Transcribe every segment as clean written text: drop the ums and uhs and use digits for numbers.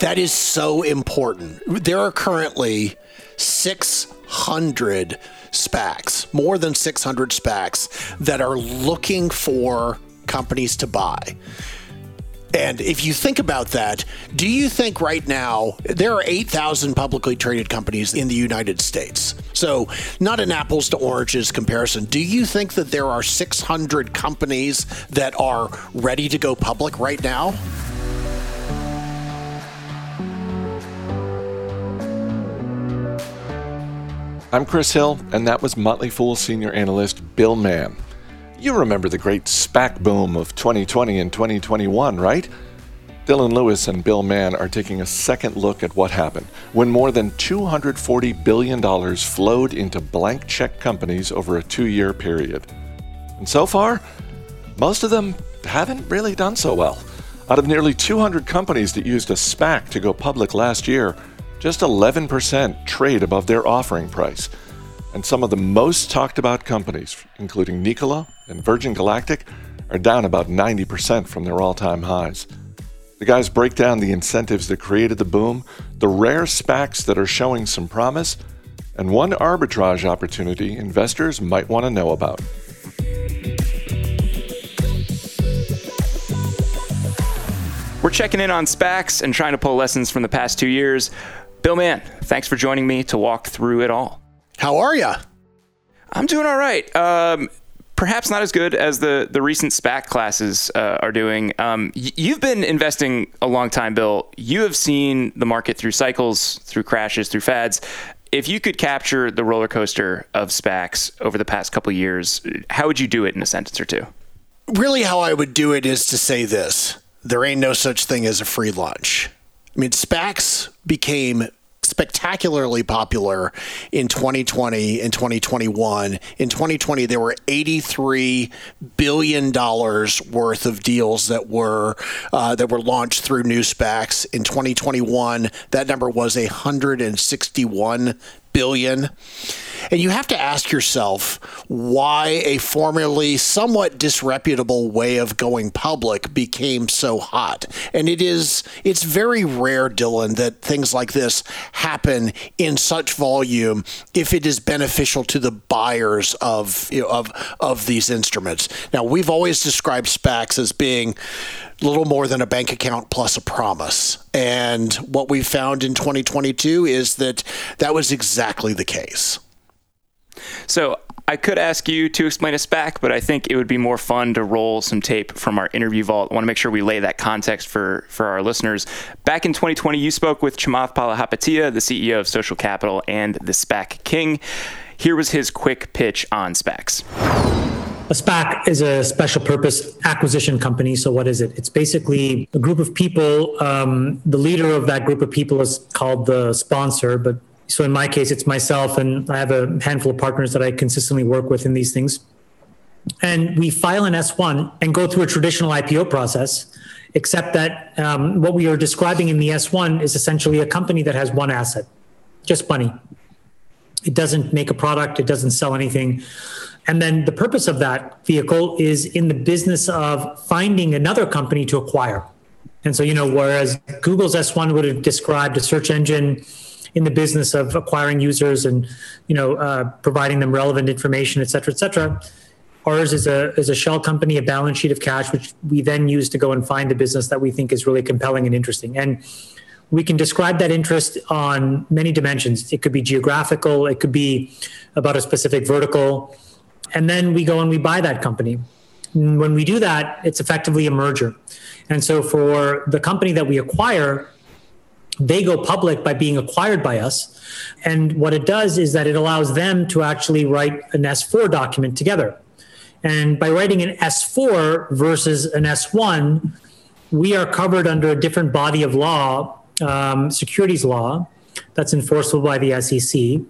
That is so important. There are currently 600 SPACs, more than 600 SPACs that are looking for companies to buy. And if you think about that, do you think right now there are 8,000 publicly traded companies in the United States? So not an apples to oranges comparison. Do you think that there are 600 companies that are ready to go public right now? I'm Chris Hill, and that was Motley Fool senior analyst Bill Mann. You remember the great SPAC boom of 2020 and 2021, right? Dylan Lewis and Bill Mann are taking a second look at what happened when more than $240 billion flowed into blank check companies over a 2-year period. And so far, most of them haven't really done so well. Out of nearly 200 companies that used a SPAC to go public last year, just 11% trade above their offering price. And some of the most talked about companies, including Nikola and Virgin Galactic, are down about 90% from their all-time highs. The guys break down the incentives that created the boom, the rare SPACs that are showing some promise, and one arbitrage opportunity investors might want to know about. We're checking in on SPACs and trying to pull lessons from the past 2 years. Bill Mann, thanks for joining me to walk through it all. How are you? I'm doing all right. Perhaps not as good as the recent SPAC classes are doing. You've been investing a long time, Bill. You have seen the market through cycles, through crashes, through fads. If you could capture the roller coaster of SPACs over the past couple of years, how would you do it in a sentence or two? Really, how I would do it is to say this. There ain't no such thing as a free lunch. I mean, SPACs became spectacularly popular in 2020 and 2021. In 2020, there were $83 billion worth of deals that were launched through new SPACs. In 2021, that number was $161 billion. And you have to ask yourself why a formerly somewhat disreputable way of going public became so hot. And it's very rare, Dylan, that things like this happen in such volume if it is beneficial to the buyers of these instruments. Now, we've always described SPACs as being little more than a bank account plus a promise. And what we found in 2022 is that was exactly the case. So I could ask you to explain a SPAC, but I think it would be more fun to roll some tape from our interview vault. I want to make sure we lay that context for our listeners. Back in 2020, you spoke with Chamath Palihapitiya, the CEO of Social Capital and the SPAC king. Here was his quick pitch on SPACs. A SPAC is a special purpose acquisition company. So what is it? It's basically a group of people. The leader of that group of people is called the sponsor, but so in my case, it's myself, and I have a handful of partners that I consistently work with in these things. And we file an S-1 and go through a traditional IPO process, except that what we are describing in the S-1 is essentially a company that has one asset, just money. It doesn't make a product. It doesn't sell anything. And then the purpose of that vehicle is in the business of finding another company to acquire. And so, whereas Google's S-1 would have described a search engine in the business of acquiring users and, providing them relevant information, et cetera, et cetera. Ours is a shell company, a balance sheet of cash, which we then use to go and find a business that we think is really compelling and interesting. And we can describe that interest on many dimensions. It could be geographical. It could be about a specific vertical. And then we go and we buy that company. And when we do that, it's effectively a merger. And so for the company that we acquire, they go public by being acquired by us. And what it does is that it allows them to actually write an S-4 document together. And by writing an S-4 versus an S-1, we are covered under a different body of law, securities law, that's enforceable by the SEC.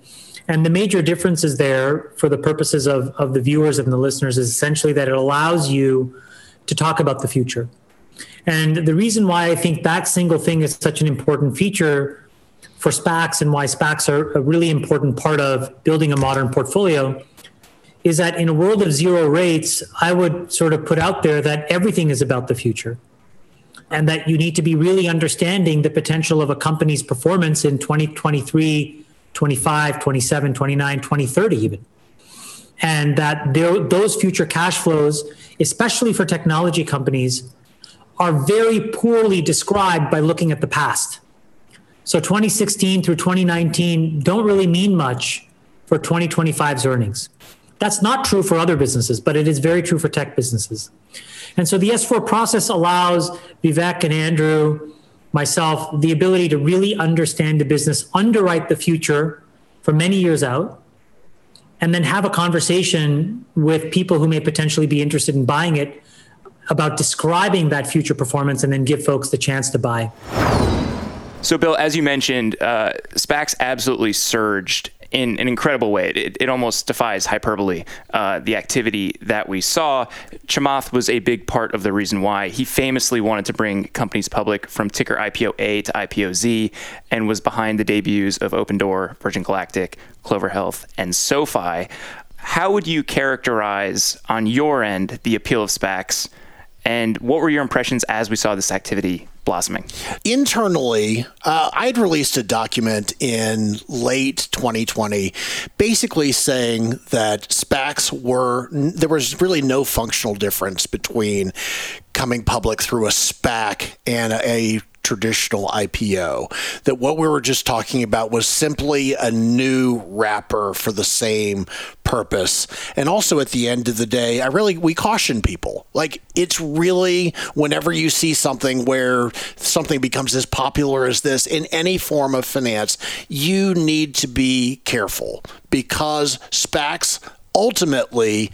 And the major difference is there for the purposes of the viewers and the listeners is essentially that it allows you to talk about the future. And the reason why I think that single thing is such an important feature for SPACs and why SPACs are a really important part of building a modern portfolio is that in a world of zero rates, I would sort of put out there that everything is about the future. and that you need to be really understanding the potential of a company's performance in 2023, 25, 27, 29, 2030 even. And that those future cash flows, especially for technology companies, are very poorly described by looking at the past. So 2016 through 2019 don't really mean much for 2025's earnings. That's not true for other businesses, but it is very true for tech businesses. And so the S4 process allows Vivek and Andrew, myself, the ability to really understand the business, underwrite the future for many years out, and then have a conversation with people who may potentially be interested in buying it about describing that future performance and then give folks the chance to buy. So Bill, as you mentioned, SPACs absolutely surged in an incredible way. It almost defies hyperbole, the activity that we saw. Chamath was a big part of the reason why. He famously wanted to bring companies public from ticker IPOA to IPOZ and was behind the debuts of Opendoor, Virgin Galactic, Clover Health, and SoFi. How would you characterize on your end the appeal of SPACs, and what were your impressions as we saw this activity blossoming? Internally, I'd released a document in late 2020 basically saying that SPACs there was really no functional difference between coming public through a SPAC and a traditional IPO, that what we were just talking about was simply a new wrapper for the same purpose. And also at the end of the day, we caution people. Like, it's really, whenever you see something where something becomes as popular as this in any form of finance, you need to be careful, because SPACs ultimately,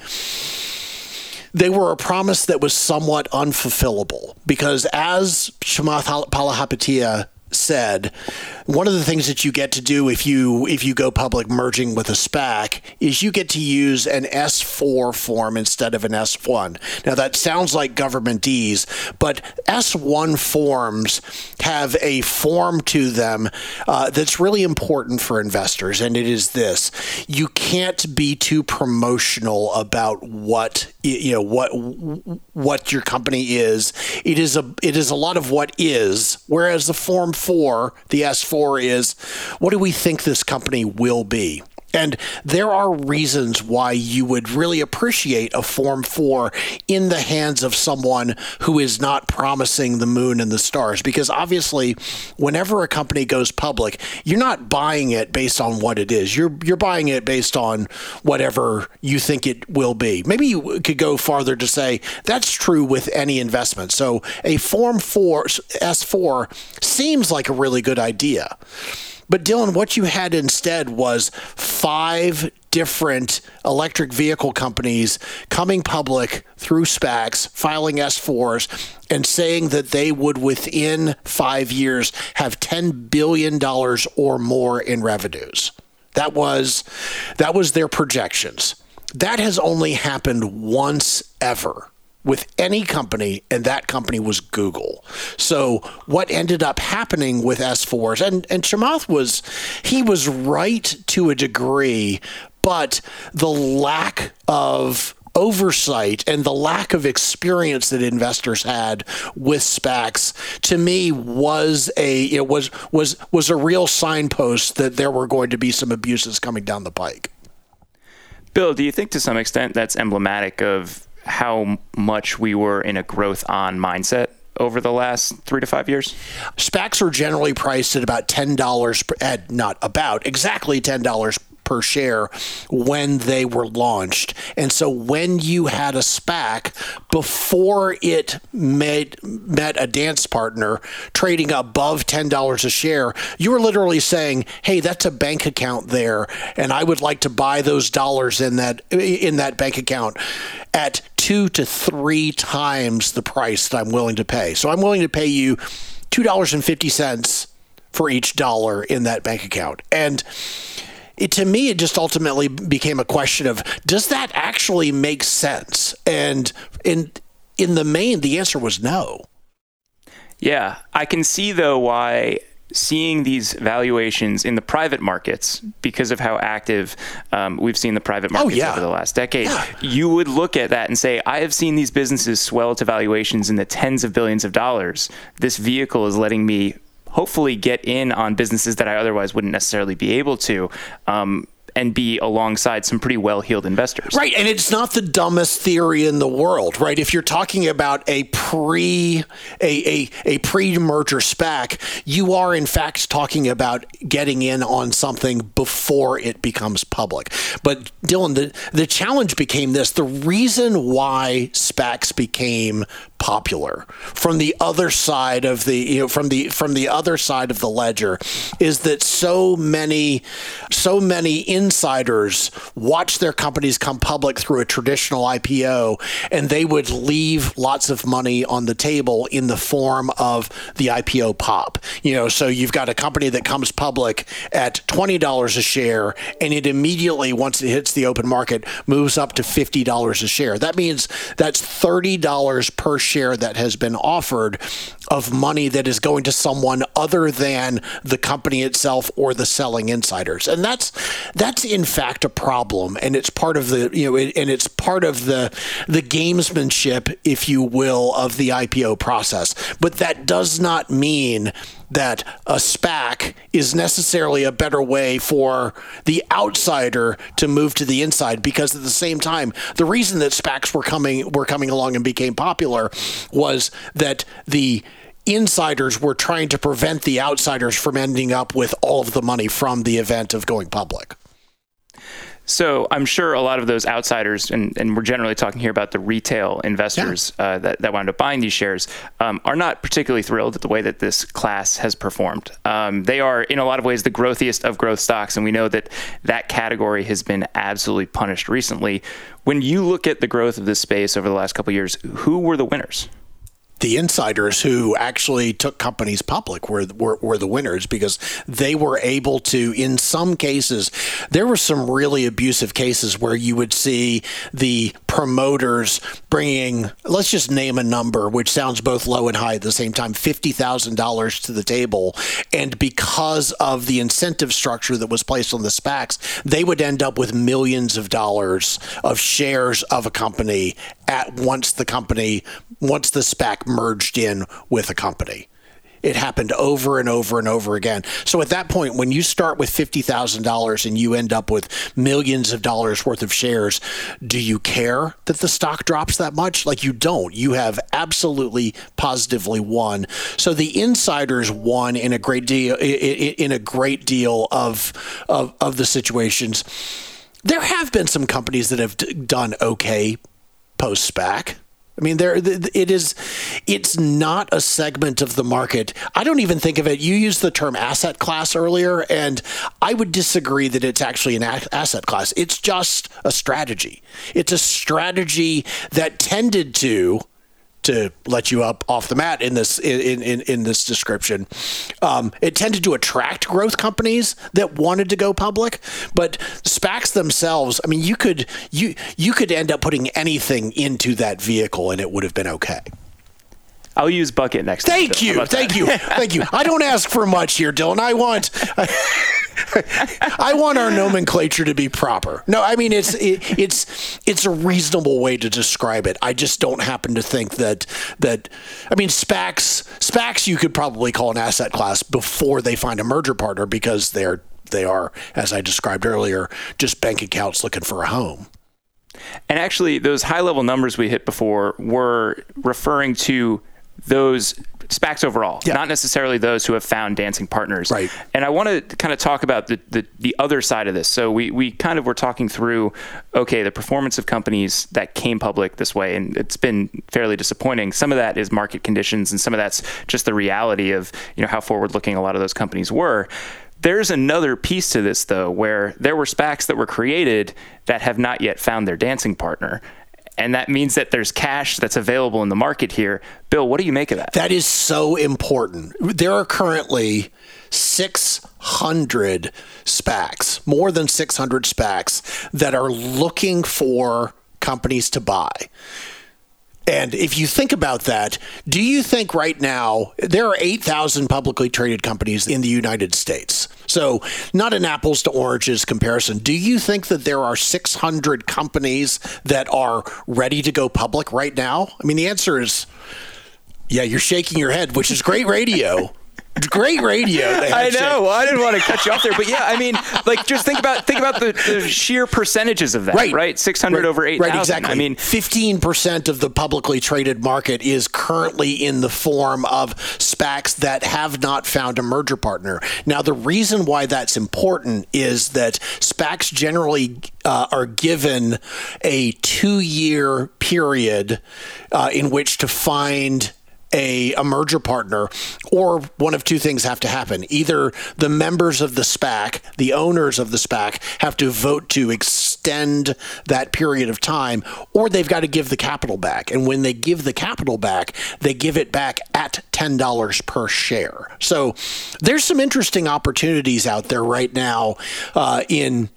they were a promise that was somewhat unfulfillable, because as Chamath Palihapitiya said, one of the things that you get to do if you go public merging with a SPAC is you get to use an S4 form instead of an S1. Now that sounds like government D's, but S1 forms have a form to them that's really important for investors, and it is this: you can't be too promotional about what your company is. It is a lot of what is, whereas the form 4, the S4, is what do we think this company will be? And there are reasons why you would really appreciate a Form 4 in the hands of someone who is not promising the moon and the stars. Because obviously, whenever a company goes public, you're not buying it based on what it is. You're buying it based on whatever you think it will be. Maybe you could go farther to say that's true with any investment. So a Form 4, S4, seems like a really good idea. But Dylan, what you had instead was 5 different electric vehicle companies coming public through SPACs, filing S4s, and saying that they would, within 5 years, have $10 billion or more in revenues. That was their projections. That has only happened once ever with any company, and that company was Google. So what ended up happening with S4s, and Chamath was right to a degree, but the lack of oversight and the lack of experience that investors had with SPACs, to me, was a real signpost that there were going to be some abuses coming down the pike. Bill, do you think to some extent that's emblematic of how much we were in a growth on mindset over the last 3 to 5 years? SPACs are generally priced at about exactly $10 per share when they were launched. And so when you had a SPAC, before it met a dance partner trading above $10 a share, you were literally saying, hey, that's a bank account there, and I would like to buy those dollars in that bank account at 2 to 3 times the price that I'm willing to pay. So I'm willing to pay you $2.50 for each dollar in that bank account. And to me, it just ultimately became a question of, does that actually make sense? And in the main, the answer was no. Yeah, I can see, though, why seeing these valuations in the private markets because of how active we've seen the private markets over the last decade, you would look at that and say, I have seen these businesses swell to valuations in the tens of billions of dollars. This vehicle is letting me hopefully get in on businesses that I otherwise wouldn't necessarily be able to, and be alongside some pretty well-heeled investors. Right, and it's not the dumbest theory in the world, right? If you're talking about a pre-merger SPAC, you are in fact talking about getting in on something before it becomes public. But Dylan, the challenge became this. The reason why SPACs became popular from the other side of the from the other side of the ledger is that so many insiders watch their companies come public through a traditional IPO, and they would leave lots of money on the table in the form of the IPO pop. So you've got a company that comes public at $20 a share, and it immediately, once it hits the open market, moves up to $50 a share. That means that's $30 per share that has been offered of money that is going to someone other than the company itself or the selling insiders. And that's in fact a problem, and it's part of the the gamesmanship, if you will, of the IPO process. But that does not mean that a SPAC is necessarily a better way for the outsider to move to the inside, because at the same time, the reason that SPACs were coming along and became popular was that the insiders were trying to prevent the outsiders from ending up with all of the money from the event of going public. So I'm sure a lot of those outsiders, and we're generally talking here about the retail investors that wound up buying these shares, are not particularly thrilled at the way that this class has performed. They are, in a lot of ways, the growthiest of growth stocks, and we know that that category has been absolutely punished recently. When you look at the growth of this space over the last couple of years, who were the winners? The insiders who actually took companies public were the winners, because they were able to, in some cases, there were some really abusive cases where you would see the promoters bringing, let's just name a number, which sounds both low and high at the same time, $50,000 to the table. And because of the incentive structure that was placed on the SPACs, they would end up with millions of dollars of shares of a company at once the SPAC merged in with a company. It happened over and over and over again. So at that point, when you start with $50,000 and you end up with millions of dollars worth of shares, do you care that the stock drops that much? Like, you don't. You have absolutely positively won. So the insiders won in a great deal of the situations. There have been some companies that have done okay post SPAC. I mean, it's not a segment of the market. I don't even think of it. You used the term asset class earlier, and I would disagree that it's actually an asset class. It's just a strategy. It's a strategy that tended to let you up off the mat in this description. It tended to attract growth companies that wanted to go public, but SPACs themselves, I mean, you could end up putting anything into that vehicle and it would have been okay. I'll use bucket next time. Thank you. I don't ask for much here, Dylan. I want our nomenclature to be proper. No, I mean, it's a reasonable way to describe it. I just don't happen to think that I mean, SPACs you could probably call an asset class before they find a merger partner, because they are, as I described earlier, just bank accounts looking for a home. And actually, those high-level numbers we hit before were referring to those SPACs overall, not necessarily those who have found dancing partners. Right. And I want to kind of talk about the other side of this. So we kind of were talking through, okay, the performance of companies that came public this way, and it's been fairly disappointing. Some of that is market conditions, and some of that's just the reality of, how forward-looking a lot of those companies were. There's another piece to this, though, where there were SPACs that were created that have not yet found their dancing partner. And that means that there's cash that's available in the market here. Bill, what do you make of that? That is so important. There are currently 600 SPACs, more than 600 SPACs, that are looking for companies to buy. And if you think about that, do you think right now there are 8,000 publicly traded companies in the United States? So not an apples to oranges comparison. Do you think that there are 600 companies that are ready to go public right now? I mean, the answer is, yeah, you're shaking your head, which is great radio. Great radio. I know. Well, I didn't want to cut you off there, but yeah, I mean, like, just think about the sheer percentages of that, right? 600 over 8,000. Right, exactly. I mean, 15% of the publicly traded market is currently in the form of SPACs that have not found a merger partner. Now, the reason why that's important is that SPACs generally are given a 2-year period in which to find a merger partner, or one of two things have to happen. Either the members of the SPAC, the owners of the SPAC, have to vote to extend that period of time, or they've got to give the capital back. And when they give the capital back, they give it back at $10 per share. So there's some interesting opportunities out there right now in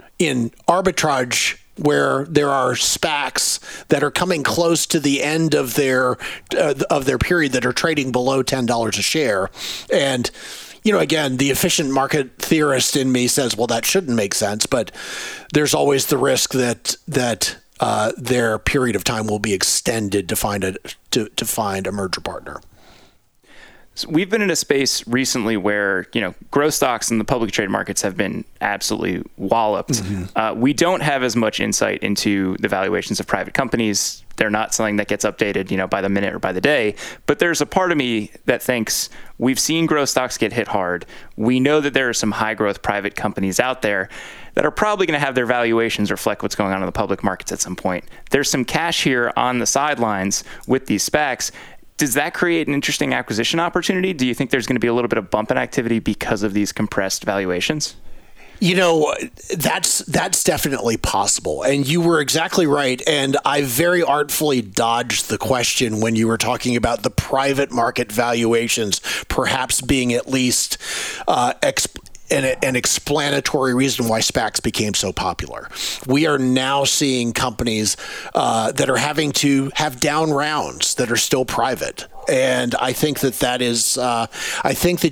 arbitrage, where there are SPACs that are coming close to the end of their period that are trading below $10 a share. And, you know, again, the efficient market theorist in me says, well, that shouldn't make sense, but there's always the risk that their period of time will be extended to find a merger partner. So we've been in a space recently where, you know, growth stocks in the public trade markets have been absolutely walloped. Mm-hmm. We don't have as much insight into the valuations of private companies. They're not something that gets updated, you know, by the minute or by the day. But there's a part of me that thinks we've seen growth stocks get hit hard. We know that there are some high growth private companies out there that are probably going to have their valuations reflect what's going on in the public markets at some point. There's some cash here on the sidelines with these SPACs. Does that create an interesting acquisition opportunity? Do you think there's going to be a little bit of bump in activity because of these compressed valuations? You know, that's definitely possible. And you were exactly right. And I very artfully dodged the question when you were talking about the private market valuations perhaps being at least an explanatory reason why SPACs became so popular. We are now seeing companies that are having to have down rounds that are still private. And I think that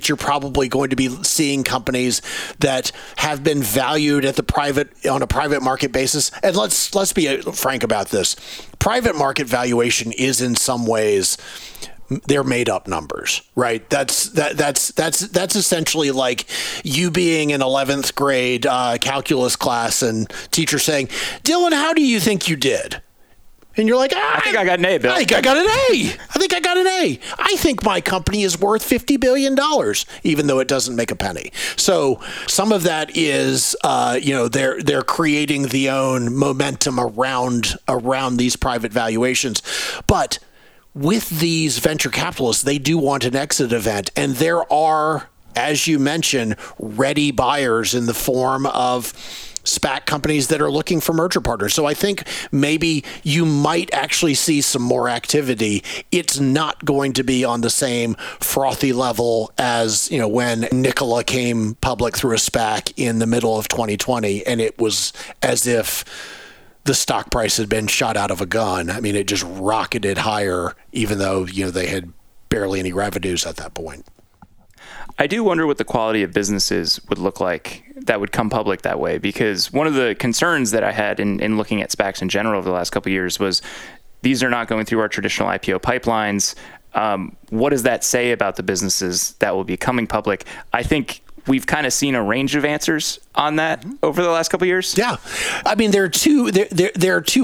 you're probably going to be seeing companies that have been valued at on a private market basis. And let's be frank about this. Private market valuation is in some ways, they're made up numbers, right? That's essentially like you being in 11th grade calculus class and teacher saying, Dylan, how do you think you did? And you're like, I think I got an A, Bill. I think I got an A. I think my company is worth $50 billion, even though it doesn't make a penny. So some of that is, they're creating the own momentum around these private valuations. But with these venture capitalists, they do want an exit event. And there are, as you mentioned, ready buyers in the form of SPAC companies that are looking for merger partners. So I think maybe you might actually see some more activity. It's not going to be on the same frothy level as, you know, when Nikola came public through a SPAC in the middle of 2020, and it was as if the stock price had been shot out of a gun. I mean, it just rocketed higher, even though, you know, they had barely any revenues at that point. I do wonder what the quality of businesses would look like that would come public that way, because one of the concerns that I had in looking at SPACs in general over the last couple of years was these are not going through our traditional IPO pipelines. What does that say about the businesses that will be coming public? I think we've kind of seen a range of answers on that over the last couple of years. Yeah. I mean, there are two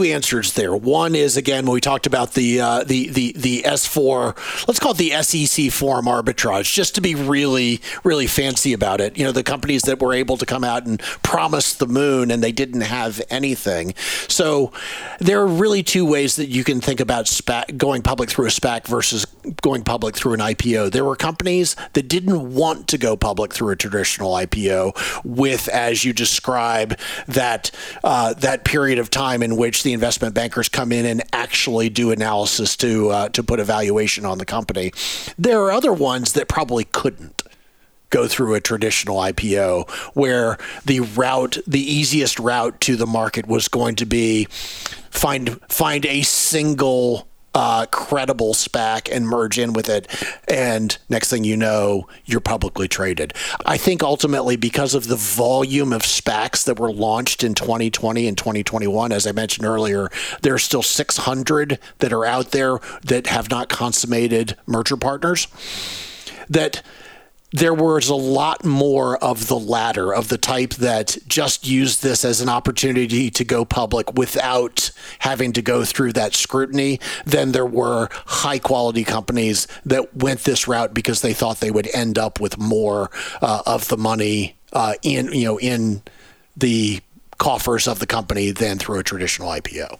answers there. One is, again, when we talked about the S4, let's call it the SEC form arbitrage, just to be really, really fancy about it. You know, the companies that were able to come out and promise the moon and they didn't have anything. So there are really two ways that you can think about SPAC, going public through a SPAC versus going public through an IPO. There were companies that didn't want to go public through a traditional IPO with, as you describe, that period of time in which the investment bankers come in and actually do analysis to put a valuation on the company. There are other ones that probably couldn't go through a traditional IPO, where the easiest route to the market was going to be find a single credible SPAC and merge in with it. And next thing you know, you're publicly traded. I think ultimately, because of the volume of SPACs that were launched in 2020 and 2021, as I mentioned earlier, there are still 600 that are out there that have not consummated merger partners, that there was a lot more of the latter, of the type that just used this as an opportunity to go public without having to go through that scrutiny, than there were high quality companies that went this route because they thought they would end up with more of the money in the coffers of the company than through a traditional IPO.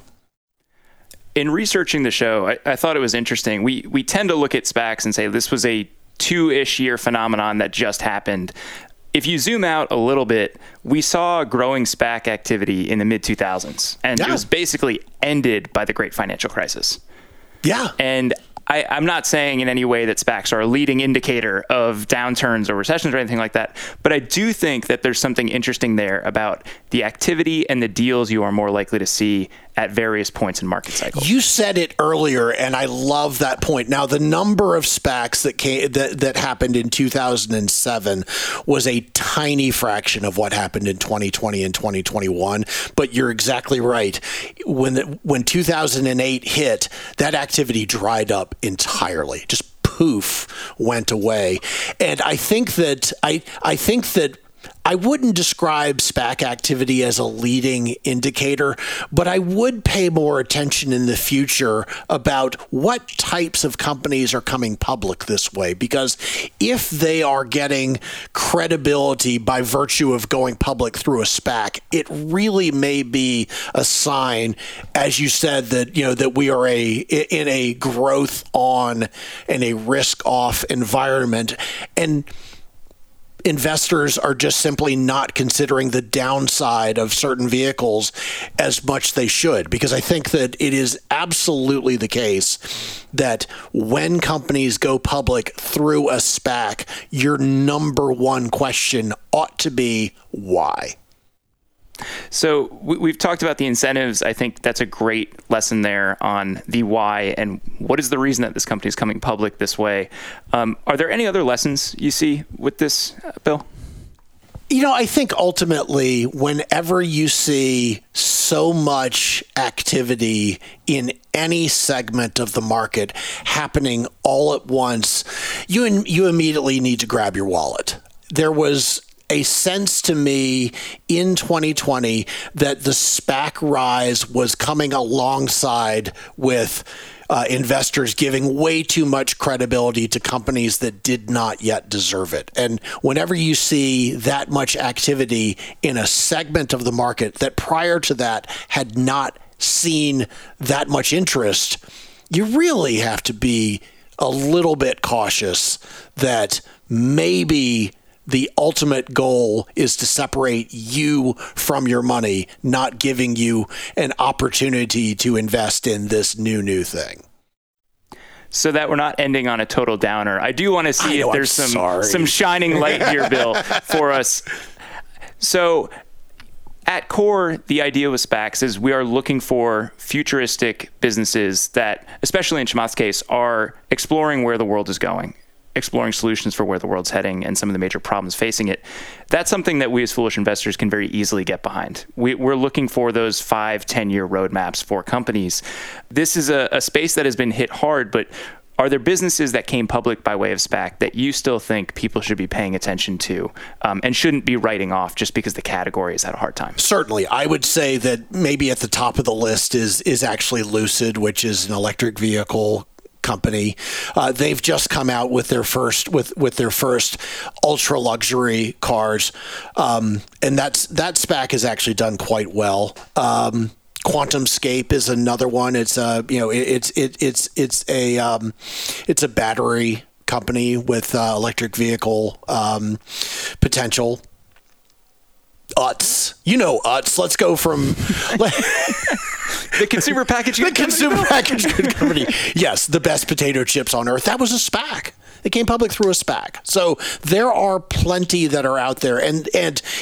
In researching the show, I thought it was interesting. We tend to look at SPACs and say this was a two-ish year phenomenon that just happened. If you zoom out a little bit, we saw growing SPAC activity in the mid-2000s, and it was basically ended by the great financial crisis. Yeah. And I'm not saying in any way that SPACs are a leading indicator of downturns or recessions or anything like that, but I do think that there's something interesting there about the activity and the deals you are more likely to see at various points in market cycles. You said it earlier, and I love that point. Now, the number of SPACs that happened in 2007 was a tiny fraction of what happened in 2020 and 2021. But you're exactly right. When 2008 hit, that activity dried up entirely. Just poof, went away. And I think that I wouldn't describe SPAC activity as a leading indicator, but I would pay more attention in the future about what types of companies are coming public this way, because if they are getting credibility by virtue of going public through a SPAC, it really may be a sign, as you said, that that we are in a growth on and a risk off environment, and investors are just simply not considering the downside of certain vehicles as much they should, because I think that it is absolutely the case that when companies go public through a SPAC, your number one question ought to be why. So we've talked about the incentives. I think that's a great lesson there on the why and what is the reason that this company is coming public this way. Are there any other lessons you see with this, Bill? I think ultimately, whenever you see so much activity in any segment of the market happening all at once, you immediately need to grab your wallet. There was a sense to me in 2020 that the SPAC rise was coming alongside with investors giving way too much credibility to companies that did not yet deserve it. And whenever you see that much activity in a segment of the market that prior to that had not seen that much interest, you really have to be a little bit cautious that maybe the ultimate goal is to separate you from your money, not giving you an opportunity to invest in this new thing. So that we're not ending on a total downer, I do want to see if there's some shining light here, Bill, for us. So at core, the idea with SPACs is we are looking for futuristic businesses that, especially in Chamath's case, are exploring where the world is going, exploring solutions for where the world's heading and some of the major problems facing it. That's something that we as foolish investors can very easily get behind. We're looking for those 5-10-year roadmaps for companies. This is a space that has been hit hard, but are there businesses that came public by way of SPAC that you still think people should be paying attention to and shouldn't be writing off just because the category has had a hard time? Certainly. I would say that maybe at the top of the list is actually Lucid, which is an electric vehicle company. They've just come out with their first with their first ultra luxury cars, and that SPAC has actually done quite well. QuantumScape is another one. It's a it's a battery company with electric vehicle potential. Utz, Utz. Let's go from the consumer packaging. The consumer packaged good company. Yes, the best potato chips on earth. That was a SPAC. It came public through a SPAC. So there are plenty that are out there, and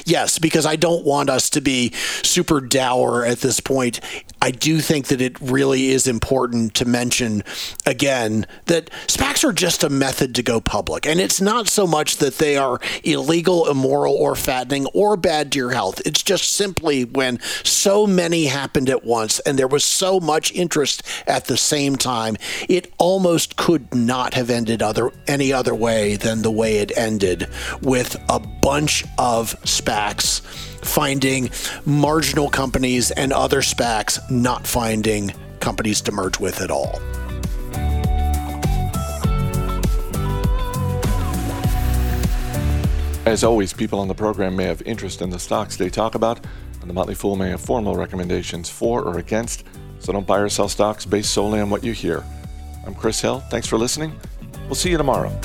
yes, because I don't want us to be super dour at this point. I do think that it really is important to mention, again, that SPACs are just a method to go public. And it's not so much that they are illegal, immoral, or fattening, or bad to your health. It's just simply when so many happened at once and there was so much interest at the same time, it almost could not have ended any other way than the way it ended, with a bunch of SPACs finding marginal companies and other SPACs not finding companies to merge with at all. As always, people on the program may have interest in the stocks they talk about, and The Motley Fool may have formal recommendations for or against, so don't buy or sell stocks based solely on what you hear. I'm Chris Hill. Thanks for listening. We'll see you tomorrow.